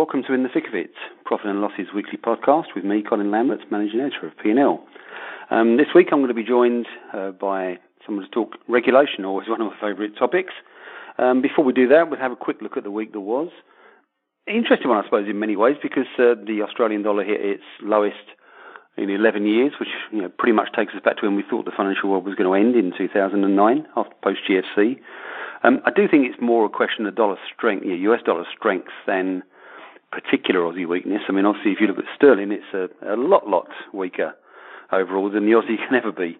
Welcome to In the Thick of It, Profit and Losses Weekly Podcast with me, Colin Lambert, Managing Editor of P&L. This week I'm going to be joined by someone to talk regulation, always one of my favourite topics. Before we do that, we'll have a quick look at the week that was. Interesting one, I suppose, in many ways, because the Australian dollar hit its lowest in 11 years, which pretty much takes us back to when we thought the financial world was going to end in 2009, after post-GFC. I do think it's more a question of dollar strength, US dollar strength, than particular Aussie weakness. I mean, obviously, if you look at sterling, it's a lot weaker overall than the Aussie can ever be.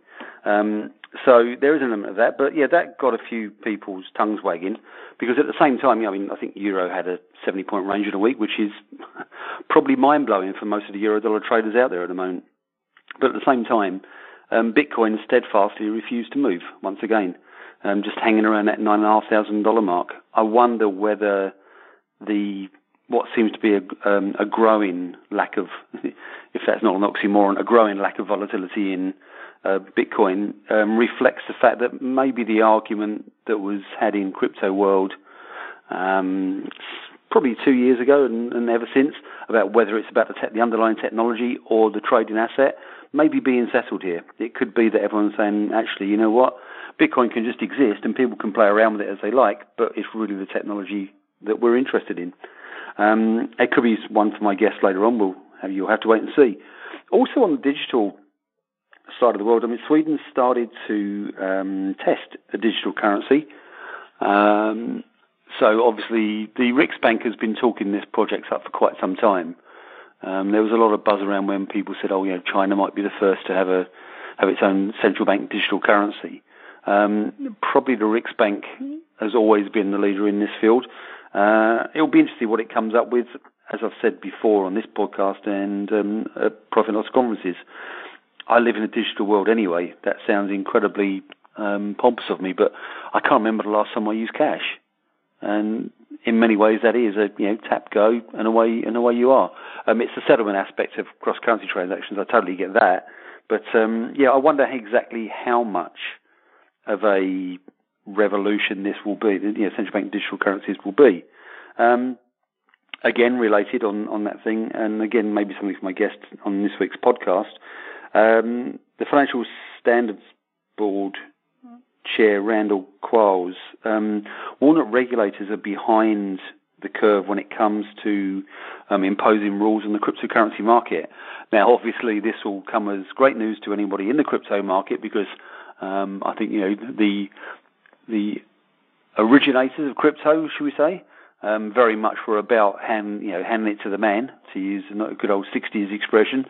So there is an element of that. But, that got a few people's tongues wagging because at the same time, I think euro had a 70-point range in a week, which is probably mind-blowing for most of the euro-dollar traders out there at the moment. But at the same time, Bitcoin steadfastly refused to move once again, just hanging around that $9,500 mark. I wonder whether what seems to be a growing lack of, if that's not an oxymoron, a growing lack of volatility in Bitcoin reflects the fact that maybe the argument that was had in crypto world probably 2 years ago and ever since about whether it's about the underlying technology or the trading asset maybe being settled here. It could be that everyone's saying, actually, you know what, Bitcoin can just exist and people can play around with it as they like, but it's really the technology that we're interested in. It could be one for my guest later on. You'll have to wait and see. Also on the digital side of the world, Sweden started to test a digital currency. So obviously the Riksbank has been talking this project up for quite some time. There was a lot of buzz around when people said, China might be the first to have its own central bank digital currency. Probably the Riksbank has always been the leader in this field. It'll be interesting what it comes up with, as I've said before on this podcast and at Profit and Loss conferences. I live in a digital world anyway. That sounds incredibly pompous of me, but I can't remember the last time I used cash. And in many ways, that is a tap go and away you are. It's the settlement aspect of cross-currency transactions. I totally get that, but I wonder exactly how much of a revolution this will be, central bank digital currencies will be. Again, related on that thing, and again, maybe something for my guest on this week's podcast, the Financial Standards Board Chair, Randall Quarles, warned that regulators are behind the curve when it comes to imposing rules on the cryptocurrency market. Now, obviously, this will come as great news to anybody in the crypto market because I think, the originators of crypto, should we say, very much were about handing it to the man, to use a good old 60s expression,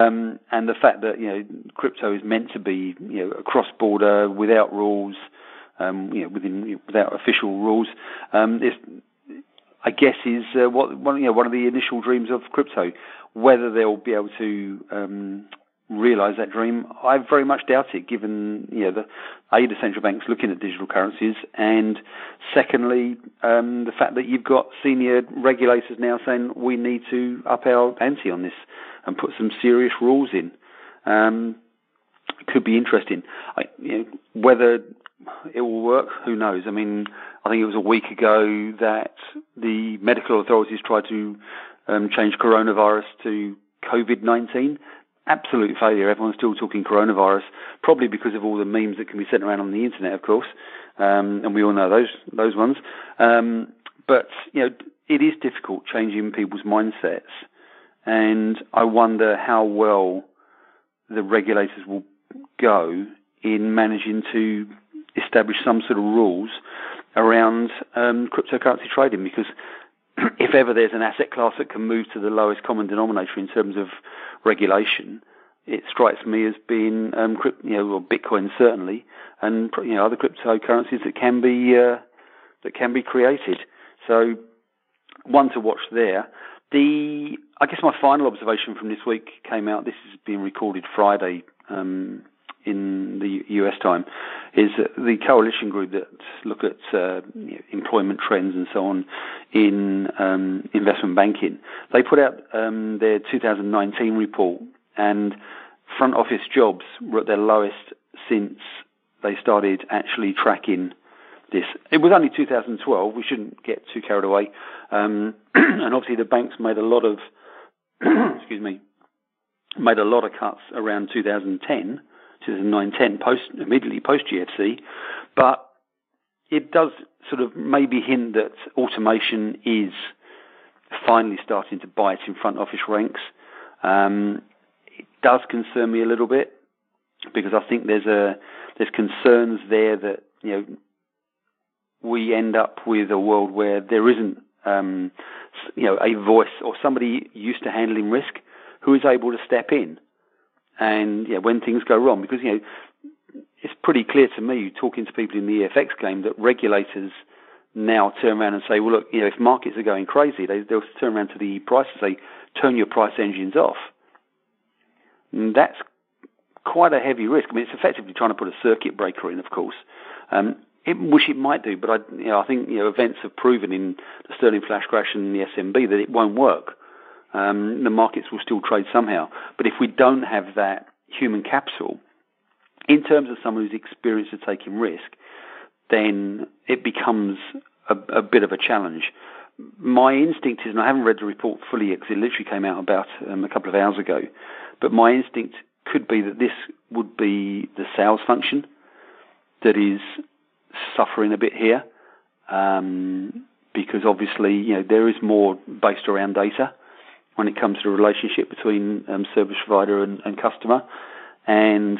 and the fact that crypto is meant to be a cross-border, without rules, without official rules, I guess is one of the initial dreams of crypto. Whether they'll be able to realize that dream, I very much doubt it, given the central banks looking at digital currencies, and secondly, the fact that you've got senior regulators now saying we need to up our ante on this and put some serious rules in. Could be interesting. Whether it will work, who knows? I think it was a week ago that the medical authorities tried to change coronavirus to COVID-19. Absolute failure. Everyone's still talking coronavirus, probably because of all the memes that can be sent around on the internet, of course, and we all know those ones. But it is difficult changing people's mindsets, and I wonder how well the regulators will go in managing to establish some sort of rules around cryptocurrency trading, because if ever there's an asset class that can move to the lowest common denominator in terms of regulation, it strikes me as being Bitcoin certainly, and other cryptocurrencies that can be created. So one to watch there. I guess my final observation from this week came out. This is being recorded Friday in the US time, is the coalition group that look at employment trends and so on in investment banking. They put out their 2019 report, and front office jobs were at their lowest since they started actually tracking this. It was only 2012. We shouldn't get too carried away. And obviously the banks made a lot of, made a lot of cuts around 2010, 2009, 10, immediately post GFC. But it does sort of maybe hint that automation is finally starting to bite in front office ranks. It does concern me a little bit, because I think there's concerns there that, you know, we end up with a world where there isn't, you know, a voice or somebody used to handling risk who is able to step in and, you know, when things go wrong. Because, you know, it's pretty clear to me, talking to people in the EFX game, that regulators now turn around and say, well, look, you know, if markets are going crazy, they'll turn around to the price and say, turn your price engines off. And that's quite a heavy risk. I mean, it's effectively trying to put a circuit breaker in, of course. Wish it might do, but I think, you know, events have proven in the Sterling flash crash and the SMB that it won't work. The markets will still trade somehow. But if we don't have that human capital, in terms of someone who's experienced at taking risk, then it becomes a bit of a challenge. My instinct is, and I haven't read the report fully because it literally came out about a couple of hours ago, but my instinct could be that this would be the sales function that is suffering a bit here, because obviously, you know, there is more based around data when it comes to the relationship between service provider and customer, and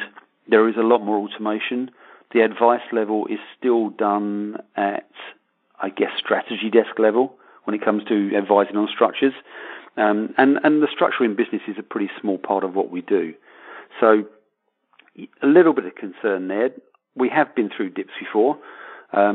there is a lot more automation. The advice level is still done at, I guess, strategy desk level when it comes to advising on structures, and the structure in business is a pretty small part of what we do. So a little bit of concern there. We have been through dips before. I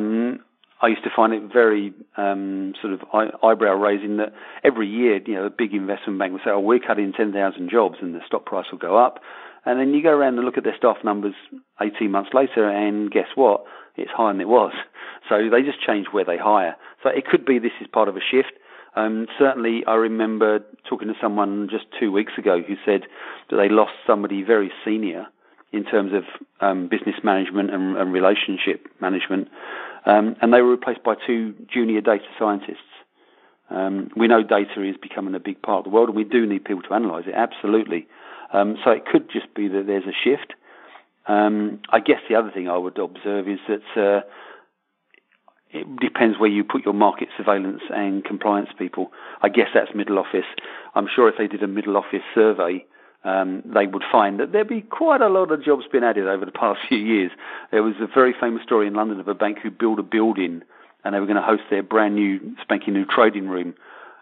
used to find it very sort of eyebrow-raising that every year, you know, a big investment bank would say, oh, we're cutting 10,000 jobs and the stock price will go up. And then you go around and look at their staff numbers 18 months later and guess what? It's higher than it was. So they just change where they hire. So it could be this is part of a shift. Certainly, I remember talking to someone just 2 weeks ago who said that they lost somebody very senior in terms of business management and relationship management, and they were replaced by two junior data scientists. We know data is becoming a big part of the world, and we do need people to analyse it, absolutely. So it could just be that there's a shift. I guess the other thing I would observe is that it depends where you put your market surveillance and compliance people. I guess that's middle office. I'm sure if they did a middle office survey, they would find that there'd be quite a lot of jobs been added over the past few years. There was a very famous story in London of a bank who built a building and they were going to host their brand new, spanking new trading room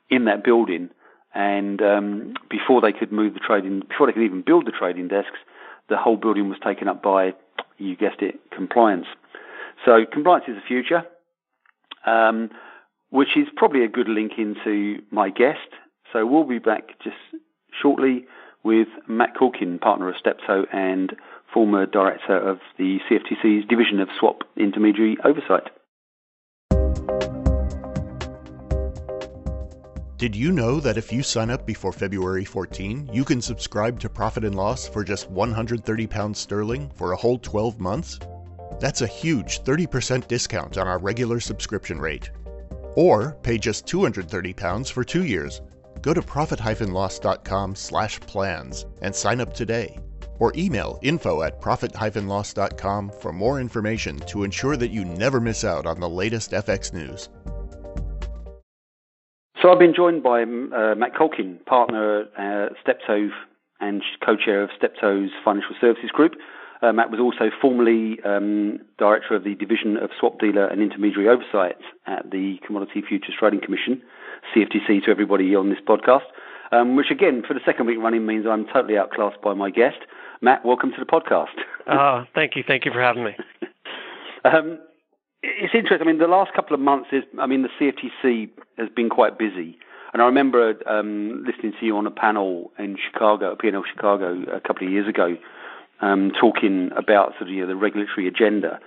in that building. And before they could move the trading, before they could even build the trading desks, the whole building was taken up by, you guessed it, compliance. So compliance is the future. Which is probably a good link into my guest. So we'll be back just shortly with Matt Kulkin, partner of Steptoe and former director of the CFTC's Division of Swap Intermediary Oversight. Did you know that if you sign up before February 14, you can subscribe to Profit and Loss for just £130 sterling for a whole 12 months? That's a huge 30% discount on our regular subscription rate. Or pay just £230 for 2 years. Go to profit-loss.com/plans and sign up today. Or email info@profit-loss.com for more information to ensure that you never miss out on the latest FX news. So I've been joined by Matt Kulkin, partner at Steptoe and co-chair of Steptoe's Financial Services Group. Matt was also formerly director of the Division of Swap Dealer and Intermediary Oversight at the Commodity Futures Trading Commission, CFTC to everybody on this podcast, which again, for the second week running, means I'm totally outclassed by my guest. Matt, welcome to the podcast. Thank you for having me. It's interesting. I mean, the last couple of months, the CFTC has been quite busy. And I remember listening to you on a panel in Chicago, P&L Chicago, a couple of years ago, talking about sort of, you know, the regulatory agenda.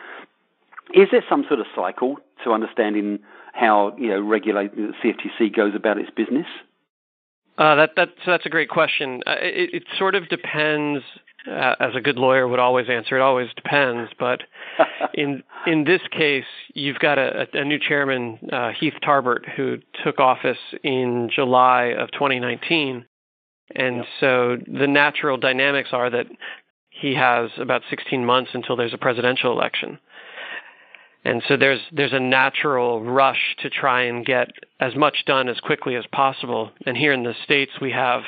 Is there some sort of cycle to understanding how, you know, the CFTC goes about its business? That's a great question. It sort of depends, as a good lawyer would always answer, it always depends. But In this case, you've got a new chairman, Heath Tarbert, who took office in July of 2019. And yep. So the natural dynamics are that he has about 16 months until there's a presidential election. And so there's a natural rush to try and get as much done as quickly as possible. And here in the States, we have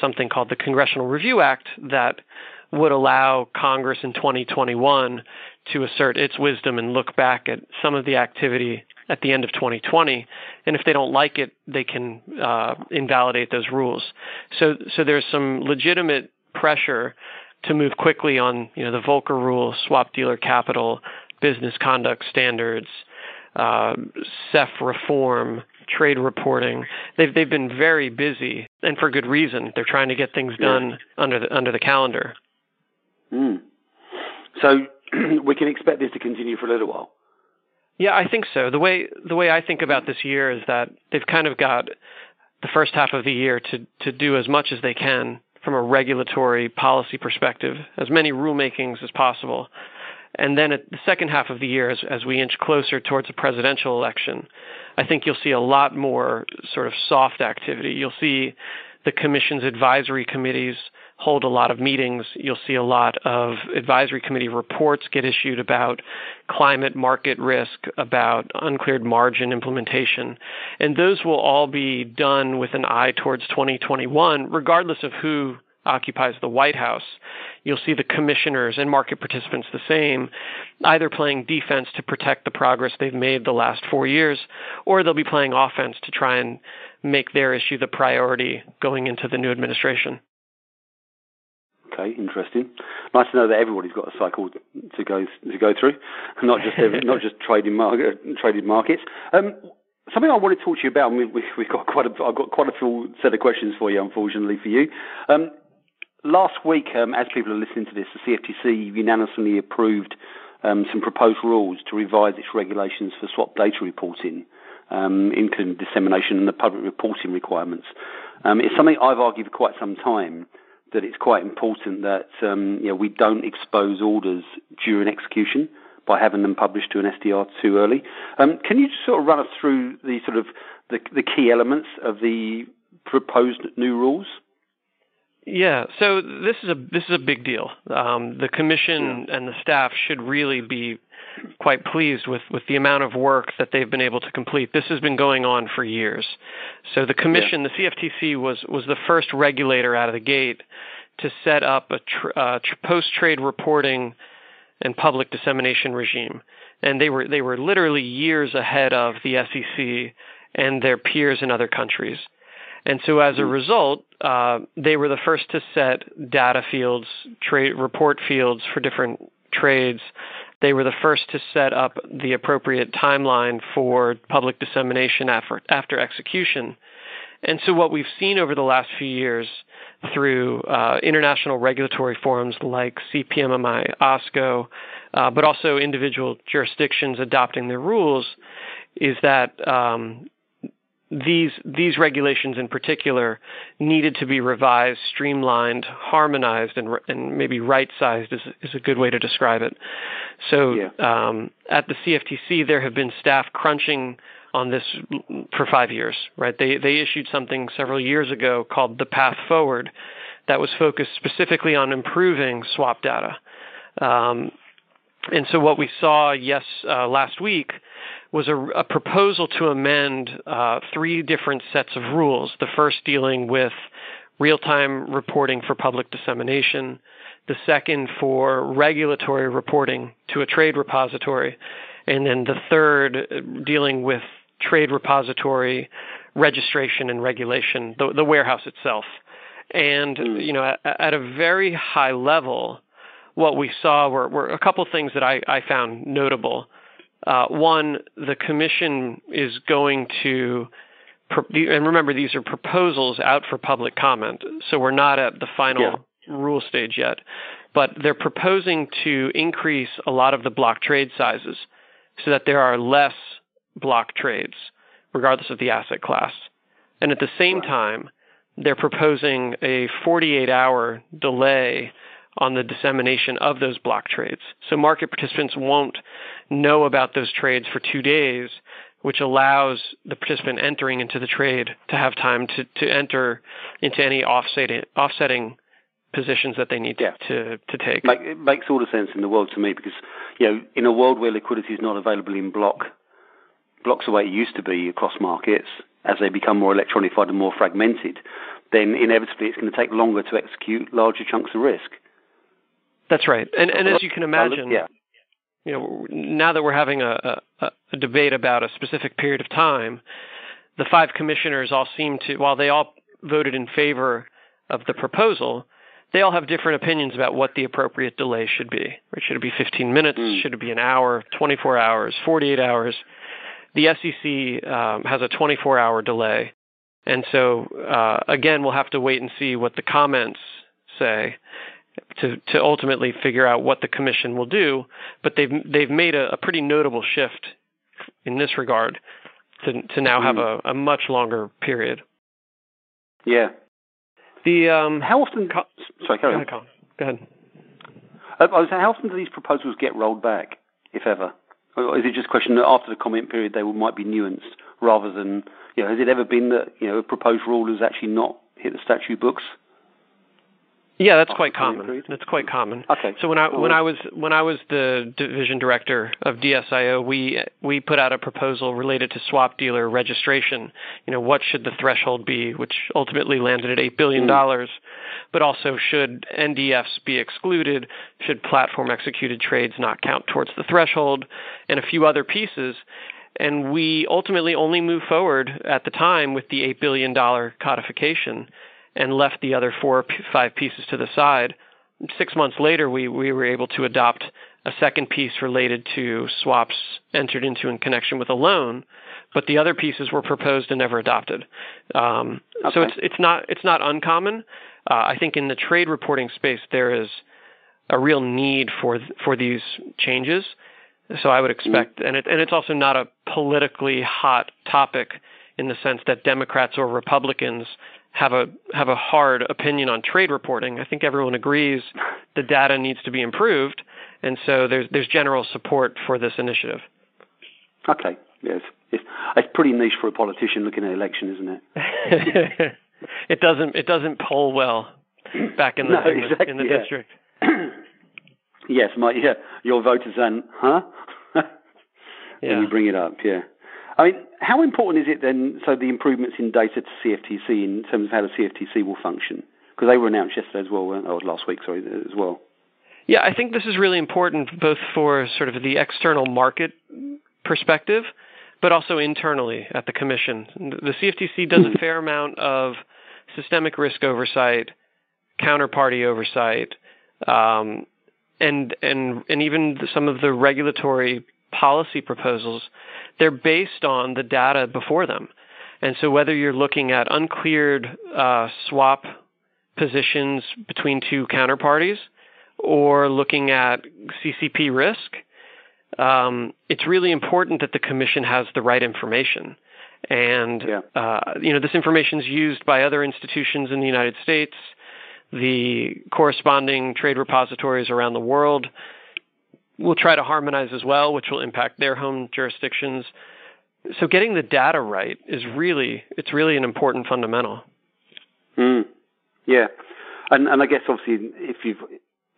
something called the Congressional Review Act that would allow Congress in 2021 to assert its wisdom and look back at some of the activity at the end of 2020. And if they don't like it, they can invalidate those rules. So there's some legitimate pressure to move quickly on, the Volcker rule, swap dealer capital, business conduct standards, CEF reform, trade reporting. They've been very busy, and for good reason. They're trying to get things done under the calendar. Mm. So we can expect this to continue for a little while. Yeah, I think so. The way I think about this year is that they've kind of got the first half of the year to do as much as they can from a regulatory policy perspective, as many rulemakings as possible. And then at the second half of the year, as we inch closer towards a presidential election, I think you'll see a lot more sort of soft activity. You'll see the commission's advisory committees hold a lot of meetings. You'll see a lot of advisory committee reports get issued about climate market risk, about uncleared margin implementation. And those will all be done with an eye towards 2021, regardless of who occupies the White House. You'll see the commissioners and market participants the same, either playing defense to protect the progress they've made the last 4 years, or they'll be playing offense to try and make their issue the priority going into the new administration. Okay, interesting. Nice to know that everybody's got a cycle to go through, not just traded markets. Something I want to talk to you about, and I've got quite a full set of questions for you, unfortunately for you. Last week, as people are listening to this, the CFTC unanimously approved some proposed rules to revise its regulations for swap data reporting, including dissemination and the public reporting requirements. It's something I've argued for quite some time, that it's quite important that we don't expose orders during execution by having them published to an SDR too early. Can you just sort of run us through the key elements of the proposed new rules? Yeah, so this is a big deal. The commission and the staff should really be quite pleased with the amount of work that they've been able to complete. This has been going on for years. So the commission, the CFTC, was the first regulator out of the gate to set up a post-trade reporting and public dissemination regime, and they were literally years ahead of the SEC and their peers in other countries. And so as a result, they were the first to set data fields, trade report fields for different trades. They were the first to set up the appropriate timeline for public dissemination after execution. And so what we've seen over the last few years through international regulatory forums like CPMI, OSCO, but also individual jurisdictions adopting their rules, is that these regulations in particular needed to be revised, streamlined, harmonized, and maybe right-sized is a good way to describe it. So at the CFTC, there have been staff crunching on this for 5 years, right? They issued something several years ago called the Path Forward that was focused specifically on improving swap data. And so what we saw last week was a proposal to amend three different sets of rules, the first dealing with real-time reporting for public dissemination, the second for regulatory reporting to a trade repository, and then the third dealing with trade repository registration and regulation, the warehouse itself. And, at a very high level, what we saw were a couple things that I found notable. One, the commission is going to, and remember, these are proposals out for public comment, so we're not at the final rule stage yet, but they're proposing to increase a lot of the block trade sizes so that there are less block trades, regardless of the asset class. And at the same time, they're proposing a 48-hour delay on the dissemination of those block trades. So market participants won't know about those trades for 2 days, which allows the participant entering into the trade to have time to enter into any offsetting positions that they need to take. It makes all the sense in the world to me, because in a world where liquidity is not available in blocks the way it used to be across markets, as they become more electronified and more fragmented, then inevitably it's going to take longer to execute larger chunks of risk. That's right. And as you can imagine, now that we're having a debate about a specific period of time, the five commissioners all seem to, while they all voted in favor of the proposal, they all have different opinions about what the appropriate delay should be. Should it be 15 minutes? Should it be an hour, 24 hours, 48 hours? The SEC has a 24-hour delay. And so, again, we'll have to wait and see what the comments say to ultimately figure out what the commission will do. But they've made a pretty notable shift in this regard to now have a much longer period. Yeah. How often... Sorry, carry on. Colin. Go ahead. How often do these proposals get rolled back, if ever? Or is it just a question that after the comment period they might be nuanced, rather than, has it ever been that, a proposed rule has actually not hit the statute books? Yeah, that's quite common. That's quite common. Okay. So when I was the division director of DSIO, we put out a proposal related to swap dealer registration. What should the threshold be, which ultimately landed at $8 billion, but also should NDFs be excluded? Should platform executed trades not count towards the threshold? And a few other pieces. And we ultimately only moved forward at the time with the $8 billion codification, and left the other 4 or 5 pieces to the side. 6 months later, we were able to adopt a second piece related to swaps entered into in connection with a loan, but the other pieces were proposed and never adopted. Okay. So it's not uncommon. I think in the trade reporting space, there is a real need for these changes. So I would expect, and it's also not a politically hot topic in the sense that Democrats or Republicans have a hard opinion on trade reporting. I think everyone agrees the data needs to be improved, and so there's general support for this initiative. Okay, yes, it's pretty niche for a politician looking at an election, isn't it? It doesn't poll well back in the in the district. Yes, your voters then, huh? And you bring it up, yeah. How important is it then, so the improvements in data to CFTC in terms of how the CFTC will function? Because they were announced yesterday as well, last week, sorry, as well. Yeah, I think this is really important both for sort of the external market perspective, but also internally at the Commission. The CFTC does a fair amount of systemic risk oversight, counterparty oversight, and even some of the regulatory policy proposals, they're based on the data before them. And so whether you're looking at uncleared swap positions between two counterparties or looking at CCP risk, it's really important that the Commission has the right information. And, this information is used by other institutions in the United States, the corresponding trade repositories around the world. We'll try to harmonize as well, which will impact their home jurisdictions. So getting the data right is really an important fundamental. Yeah. And I guess obviously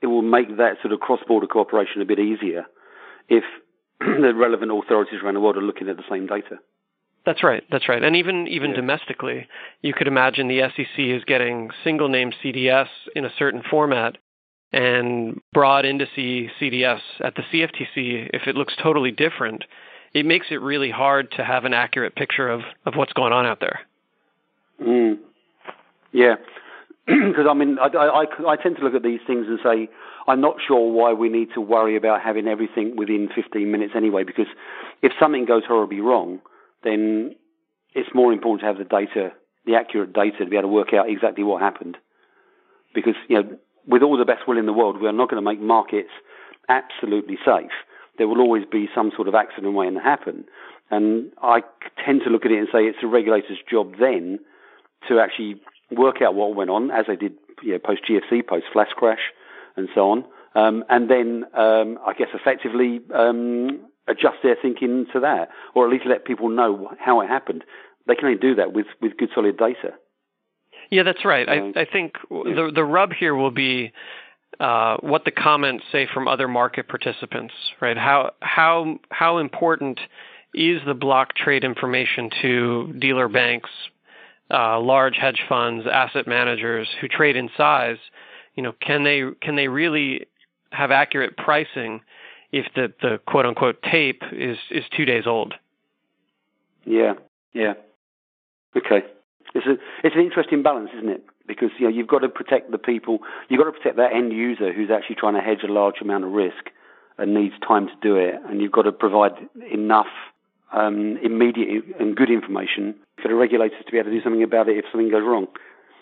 it will make that sort of cross-border cooperation a bit easier if the relevant authorities around the world are looking at the same data. That's right. And even domestically, you could imagine the SEC is getting single name CDS in a certain format and broad indice CDS at the CFTC, if it looks totally different, it makes it really hard to have an accurate picture of what's going on out there. Yeah, because I tend to look at these things and say, I'm not sure why we need to worry about having everything within 15 minutes anyway, because if something goes horribly wrong, then it's more important to have the data, the accurate data, to be able to work out exactly what happened. Because, with all the best will in the world, we are not going to make markets absolutely safe. There will always be some sort of accident waiting to happen. And I tend to look at it and say it's a regulator's job then to actually work out what went on, as they did post-GFC, post-flash crash, and so on, and then I guess effectively adjust their thinking to that, or at least let people know how it happened. They can only do that with good solid data. Yeah, that's right. I think the rub here will be what the comments say from other market participants, right? How important is the block trade information to dealer banks, large hedge funds, asset managers who trade in size? You know, can they really have accurate pricing if the quote unquote tape is 2 days old? Yeah. Yeah. Okay. It's an interesting balance, isn't it? Because, you know, you've got to protect the people. You've got to protect that end user who's actually trying to hedge a large amount of risk and needs time to do it. And you've got to provide enough immediate and good information for the regulators to be able to do something about it if something goes wrong.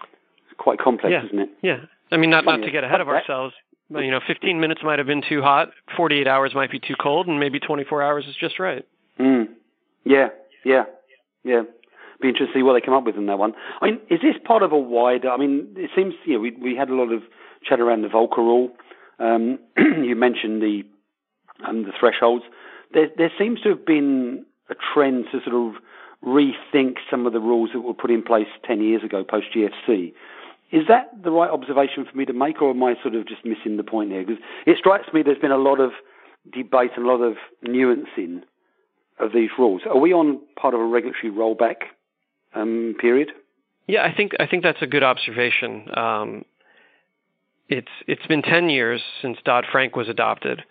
It's quite complex, isn't it? Yeah. I mean, not to get ahead of ourselves, but, you know, 15 minutes might have been too hot, 48 hours might be too cold, and maybe 24 hours is just right. Mm. Yeah. Be interesting to see what they come up with in that one. I mean, is this part of a wider? I mean, it seems we had a lot of chat around the Volcker rule. You mentioned the thresholds. There seems to have been a trend to sort of rethink some of the rules that were put in place 10 years ago post GFC. Is that the right observation for me to make, or am I sort of just missing the point here? Because it strikes me there's been a lot of debate and a lot of nuancing of these rules. Are we on part of a regulatory rollback period? Yeah, I think that's a good observation. It's been 10 years since Dodd-Frank was adopted.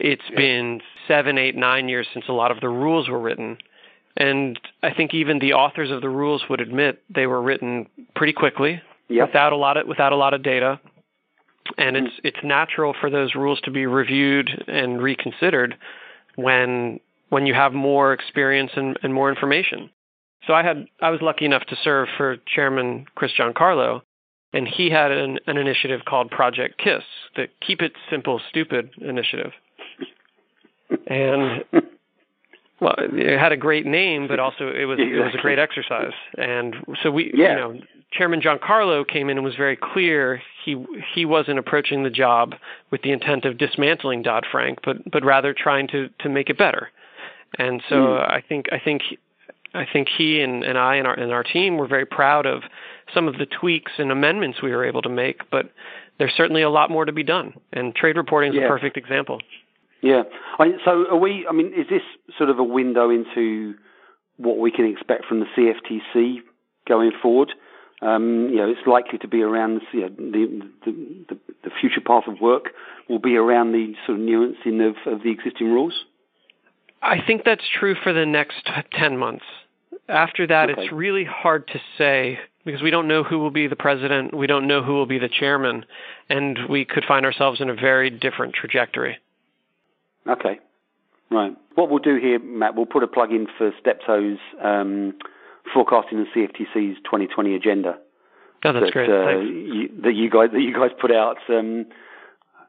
It's been 7, 8, 9 years since a lot of the rules were written. And I think even the authors of the rules would admit they were written pretty quickly, without a lot of data. And it's natural for those rules to be reviewed and reconsidered when you have more experience and more information. So I was lucky enough to serve for Chairman Chris Giancarlo, and he had an initiative called Project KISS, the Keep It Simple Stupid initiative. And well, it had a great name, but also it was a great exercise. And so Chairman Giancarlo came in and was very clear he wasn't approaching the job with the intent of dismantling Dodd-Frank, but rather trying to make it better. And so I think he and I and our team were very proud of some of the tweaks and amendments we were able to make, but there's certainly a lot more to be done. And trade reporting is a perfect example. Yeah. So are we? I mean, is this sort of a window into what we can expect from the CFTC going forward? You know, it's likely to be around the future path of work will be around the sort of nuancing of the existing rules. I think that's true for the next 10 months. After that, it's really hard to say because we don't know who will be the president, we don't know who will be the chairman, and we could find ourselves in a very different trajectory. Okay, right. What we'll do here, Matt, we'll put a plug in for Steptoe's forecasting and CFTC's 2020 agenda. Oh, that's great. That you guys put out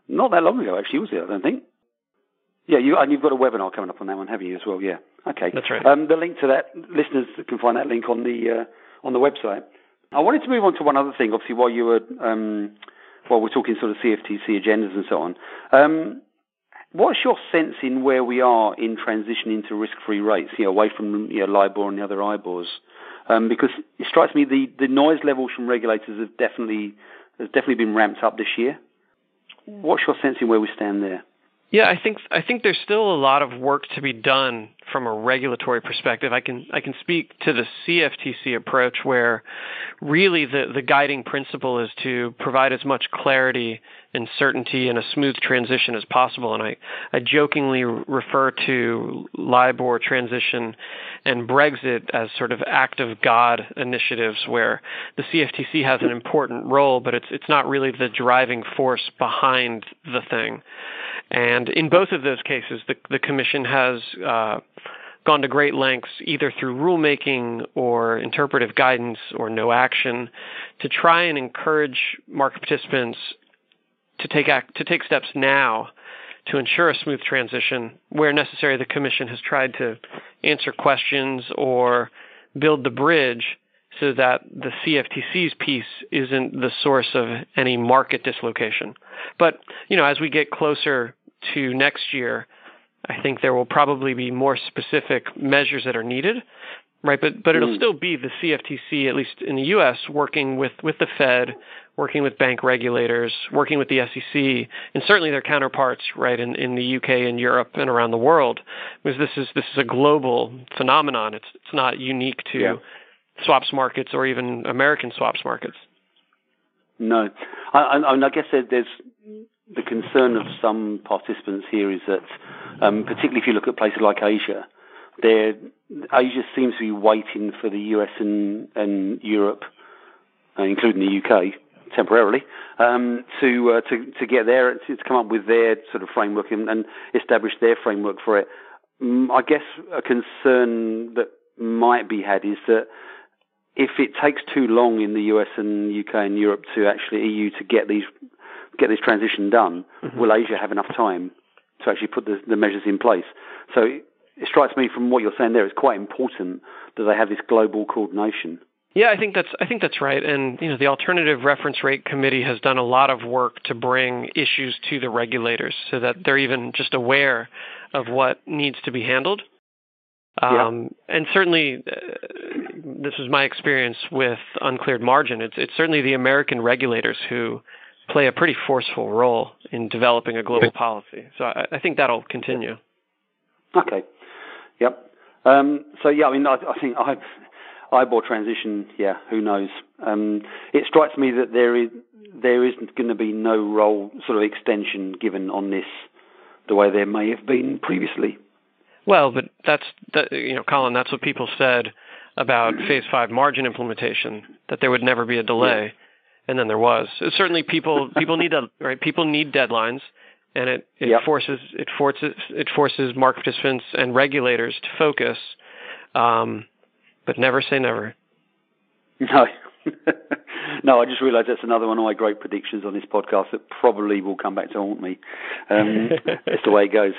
not that long ago, actually, was it? I don't think. Yeah, you've got a webinar coming up on that one, haven't you, as well? Yeah. Okay. That's right. The link to that, listeners can find that link on the website. I wanted to move on to one other thing, obviously, while you were we're talking sort of CFTC agendas and so on. What's your sense in where we are in transitioning to risk-free rates, away from LIBOR and the other IBORs? Because it strikes me the noise levels from regulators has definitely been ramped up this year. What's your sense in where we stand there? Yeah, I think there's still a lot of work to be done from a regulatory perspective. I can speak to the CFTC approach, where really the guiding principle is to provide as much clarity and certainty and a smooth transition as possible. And I jokingly refer to LIBOR transition and Brexit as sort of act of God initiatives, where the CFTC has an important role, but it's not really the driving force behind the thing. And in both of those cases, the Commission has gone to great lengths, either through rulemaking or interpretive guidance or no action, to try and encourage market participants to take steps now to ensure a smooth transition. Where necessary, the Commission has tried to answer questions or build the bridge so that the CFTC's piece isn't the source of any market dislocation. But, you know, as we get closer to next year, I think there will probably be more specific measures that are needed, right? But it'll still be the CFTC, at least in the U.S., working with the Fed, working with bank regulators, working with the SEC, and certainly their counterparts, right, in the UK and Europe and around the world, because this is a global phenomenon. It's not unique to swaps markets or even American swaps markets. No, I guess there's the concern of some participants here is that, particularly if you look at places like Asia, Asia seems to be waiting for the US and Europe, including the UK, temporarily, to get there, to come up with their sort of framework and establish their framework for it. I guess a concern that might be had is that if it takes too long in the US and UK and Europe to actually EU to get this transition done, will Asia have enough time to actually put the measures in place? So it strikes me from what you're saying there, it's quite important that they have this global coordination. Yeah, I think that's right. And you know, the Alternative Reference Rate Committee has done a lot of work to bring issues to the regulators so that they're even just aware of what needs to be handled. And certainly, this is my experience with uncleared margin. It's certainly the American regulators who play a pretty forceful role in developing a global policy. So I think that'll continue. Okay. Yep. I think LIBOR transition, who knows? It strikes me that there isn't going to be no role sort of extension given on this the way there may have been previously. Well, but Colin, that's what people said about Phase 5 margin implementation, that there would never be a delay, and then there was. So certainly people need that, right? People need deadlines, and it forces market participants and regulators to focus. But never say never. No. No, I just realised that's another one of my great predictions on this podcast that probably will come back to haunt me. That's the way it goes.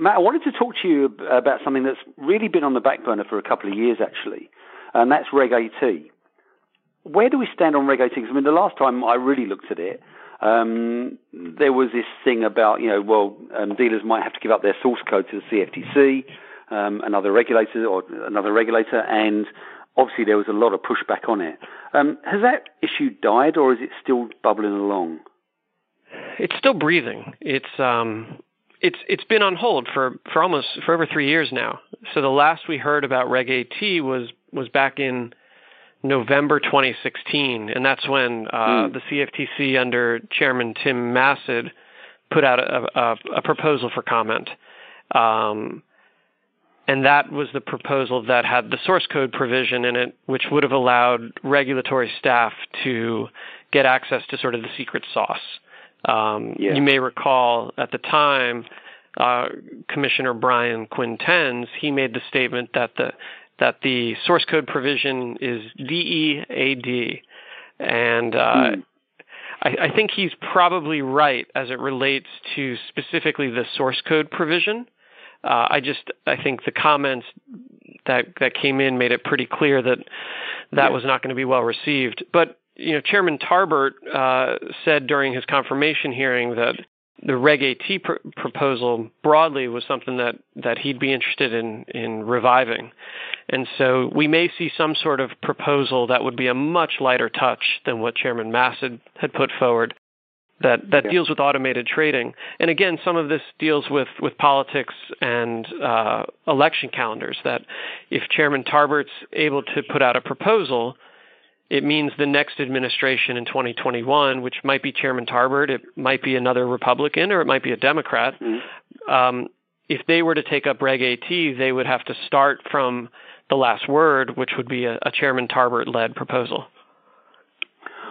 Matt, I wanted to talk to you about something that's really been on the back burner for a couple of years, actually, and that's Reg AT. Where do we stand on Reg AT? Because, I mean, the last time I really looked at it, there was this thing about, dealers might have to give up their source code to the CFTC, another regulator, and obviously there was a lot of pushback on it. Has that issue died, or is it still bubbling along? It's still breathing. It's been on hold for over 3 years now. So the last we heard about Reg AT was back in November 2016, and that's when the CFTC under Chairman Tim Massad put out a proposal for comment. And that was the proposal that had the source code provision in it, which would have allowed regulatory staff to get access to sort of the secret sauce. You may recall at the time, Commissioner Brian Quintens, he made the statement that the source code provision is DEAD. And I think he's probably right as it relates to specifically the source code provision. I think the comments that came in made it pretty clear that was not going to be well received. But Chairman Tarbert said during his confirmation hearing that the Reg AT proposal broadly was something that he'd be interested in reviving, and so we may see some sort of proposal that would be a much lighter touch than what Chairman Massad had put forward. That deals with automated trading. And again, some of this deals with politics and election calendars, that if Chairman Tarbert's able to put out a proposal, it means the next administration in 2021, which might be Chairman Tarbert, it might be another Republican, or it might be a Democrat. If they were to take up Reg AT, they would have to start from the last word, which would be a Chairman Tarbert-led proposal.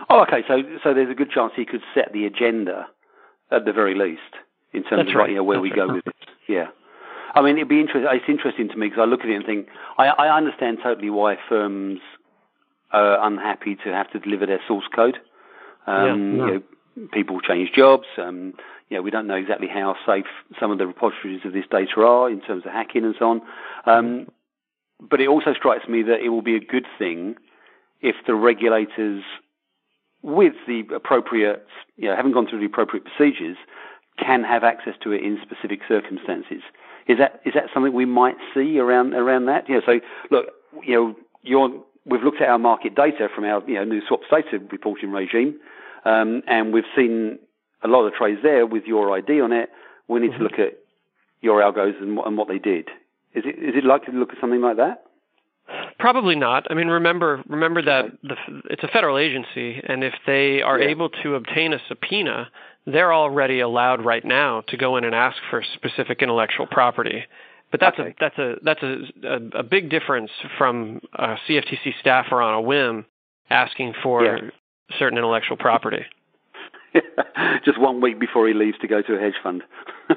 Oh, okay. So there's a good chance he could set the agenda, at the very least, in terms That's of right. Where That's we right. go with it. Yeah, I mean, it'd be interesting. It's interesting to me because I look at it and think I understand totally why firms are unhappy to have to deliver their source code. People change jobs. We don't know exactly how safe some of the repositories of this data are in terms of hacking and so on. But it also strikes me that it will be a good thing if the regulators, with the appropriate, you know, having gone through the appropriate procedures, can have access to it in specific circumstances. Is that something we might see around that? You know, so look, you know, we've looked at our market data from our new swap data reporting regime, and we've seen a lot of trades there with your ID on it. We need to look at your algos and what they did. Is it likely to look at something like that? Probably not. I mean, remember that it's a federal agency, and if they are able to obtain a subpoena, they're already allowed right now to go in and ask for specific intellectual property. But that's a big difference from a CFTC staffer on a whim asking for certain intellectual property. Just 1 week before he leaves to go to a hedge fund.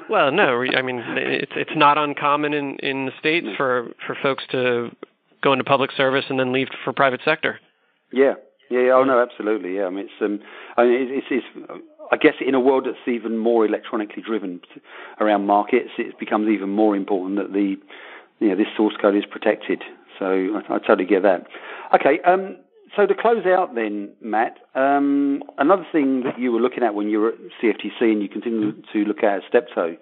Well, no, I mean, it's not uncommon in the States for folks to go into public service and then leave for private sector. Yeah. Oh no, absolutely. Yeah, I mean, it's I guess in a world that's even more electronically driven around markets, it becomes even more important that this source code is protected. So I totally get that. Okay. So to close out then, Matt, another thing that you were looking at when you were at CFTC and you continue to look at Steptoe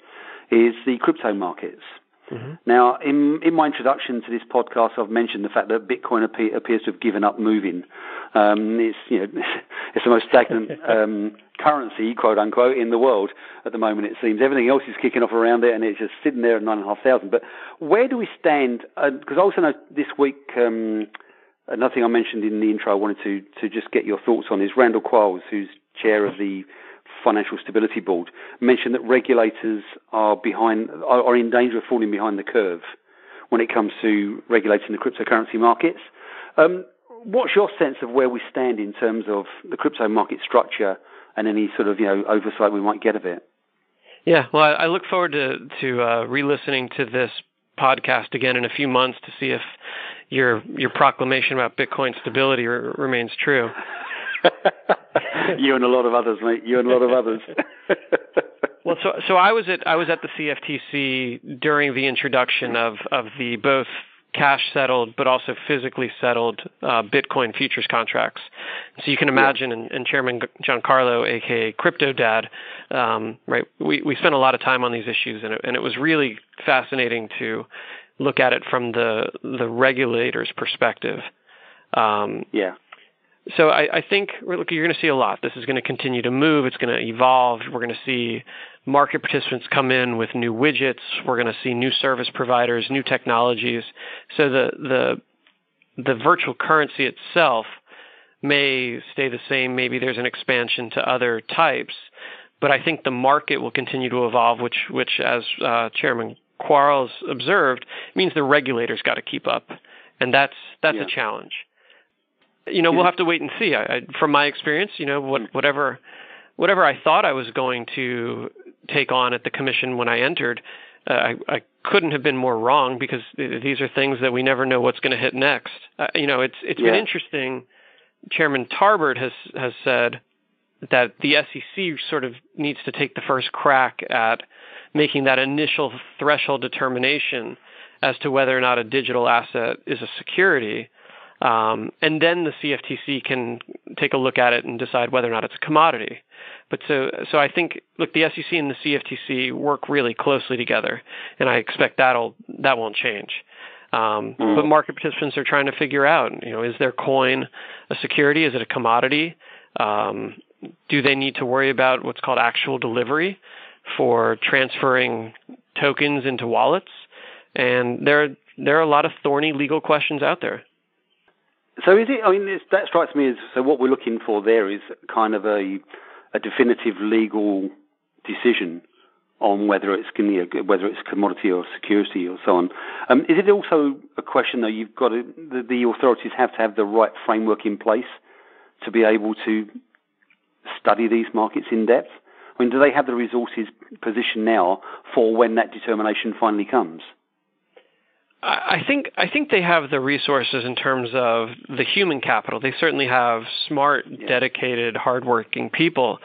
is the crypto markets. Mm-hmm. Now, in my introduction to this podcast, I've mentioned the fact that Bitcoin appears to have given up moving. It's the most stagnant currency, quote unquote, in the world at the moment. It seems everything else is kicking off around it, and it's just sitting there at 9,500. But where do we stand? Because I also know this week. Another thing I mentioned in the intro I wanted to just get your thoughts on is Randall Quarles, who's chair of the Financial Stability Board, mentioned that regulators are in danger of falling behind the curve when it comes to regulating the cryptocurrency markets. What's your sense of where we stand in terms of the crypto market structure and any sort of oversight we might get of it? Yeah, well, I look forward to re-listening to this podcast again in a few months to see if your proclamation about Bitcoin stability remains true. You and a lot of others, mate. You and a lot of others. Well, so I was at the CFTC during the introduction of the both cash settled but also physically settled Bitcoin futures contracts. So you can imagine, and Chairman Giancarlo, aka Crypto Dad, right? We spent a lot of time on these issues, and it was really fascinating to look at it from the regulator's perspective. So I think, look, you're going to see a lot. This is going to continue to move. It's going to evolve. We're going to see market participants come in with new widgets. We're going to see new service providers, new technologies. So the virtual currency itself may stay the same. Maybe there's an expansion to other types. But I think the market will continue to evolve, which as Chairman Quarles observed, means the regulators got to keep up. And that's a challenge. We'll have to wait and see. I, from my experience, whatever I thought I was going to take on at the commission when I entered, I couldn't have been more wrong, because these are things that we never know what's going to hit next. It's been interesting. Chairman Tarbert has said that the SEC sort of needs to take the first crack at making that initial threshold determination as to whether or not a digital asset is a security. And then the CFTC can take a look at it and decide whether or not it's a commodity. But so I think, look, the SEC and the CFTC work really closely together, and I expect that won't change. But market participants are trying to figure out, is their coin a security? Is it a commodity? Do they need to worry about what's called actual delivery for transferring tokens into wallets? And there are a lot of thorny legal questions out there. So that strikes me as, so what we're looking for there is kind of a definitive legal decision on whether it's commodity or security or so on. Is it also a question though you've got the authorities have to have the right framework in place to be able to study these markets in depth? I mean, do they have the resources positioned now for when that determination finally comes? I think they have the resources in terms of the human capital. They certainly have smart, dedicated, hardworking people.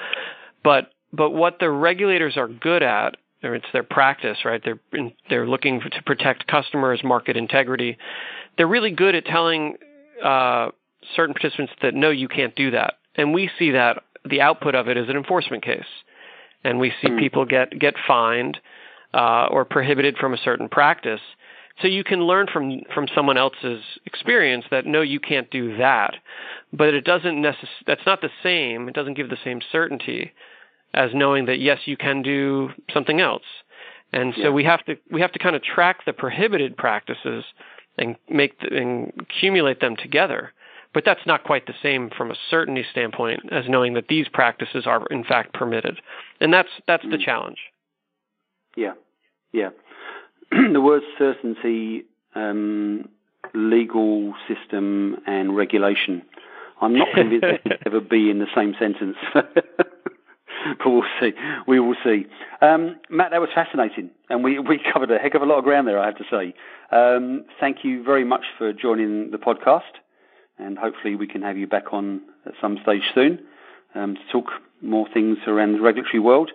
But what the regulators are good at, or it's their practice, right? They're looking to protect customers, market integrity. they're really good at telling certain participants that, no, you can't do that. And we see that the output of it is an enforcement case. And we see people get fined or prohibited from a certain practice. So you can learn from someone else's experience that, no, you can't do that. But it doesn't that's not the same. It doesn't give the same certainty as knowing that, yes, you can do something else. And so we have to kind of track the prohibited practices and and accumulate them together. But that's not quite the same from a certainty standpoint as knowing that these practices are in fact permitted. And that's the challenge. Yeah. The word certainty, legal system and regulation. I'm not convinced it could ever be in the same sentence. But we'll see. We will see. Matt, that was fascinating. And we covered a heck of a lot of ground there, I have to say. Thank you very much for joining the podcast. And hopefully we can have you back on at some stage soon to talk more things around the regulatory world.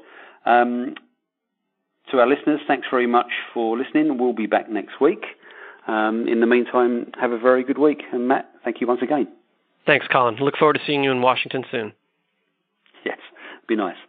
To our listeners, thanks very much for listening. We'll be back next week. In the meantime, have a very good week. And Matt, thank you once again. Thanks, Colin. Look forward to seeing you in Washington soon. Yes. Be nice.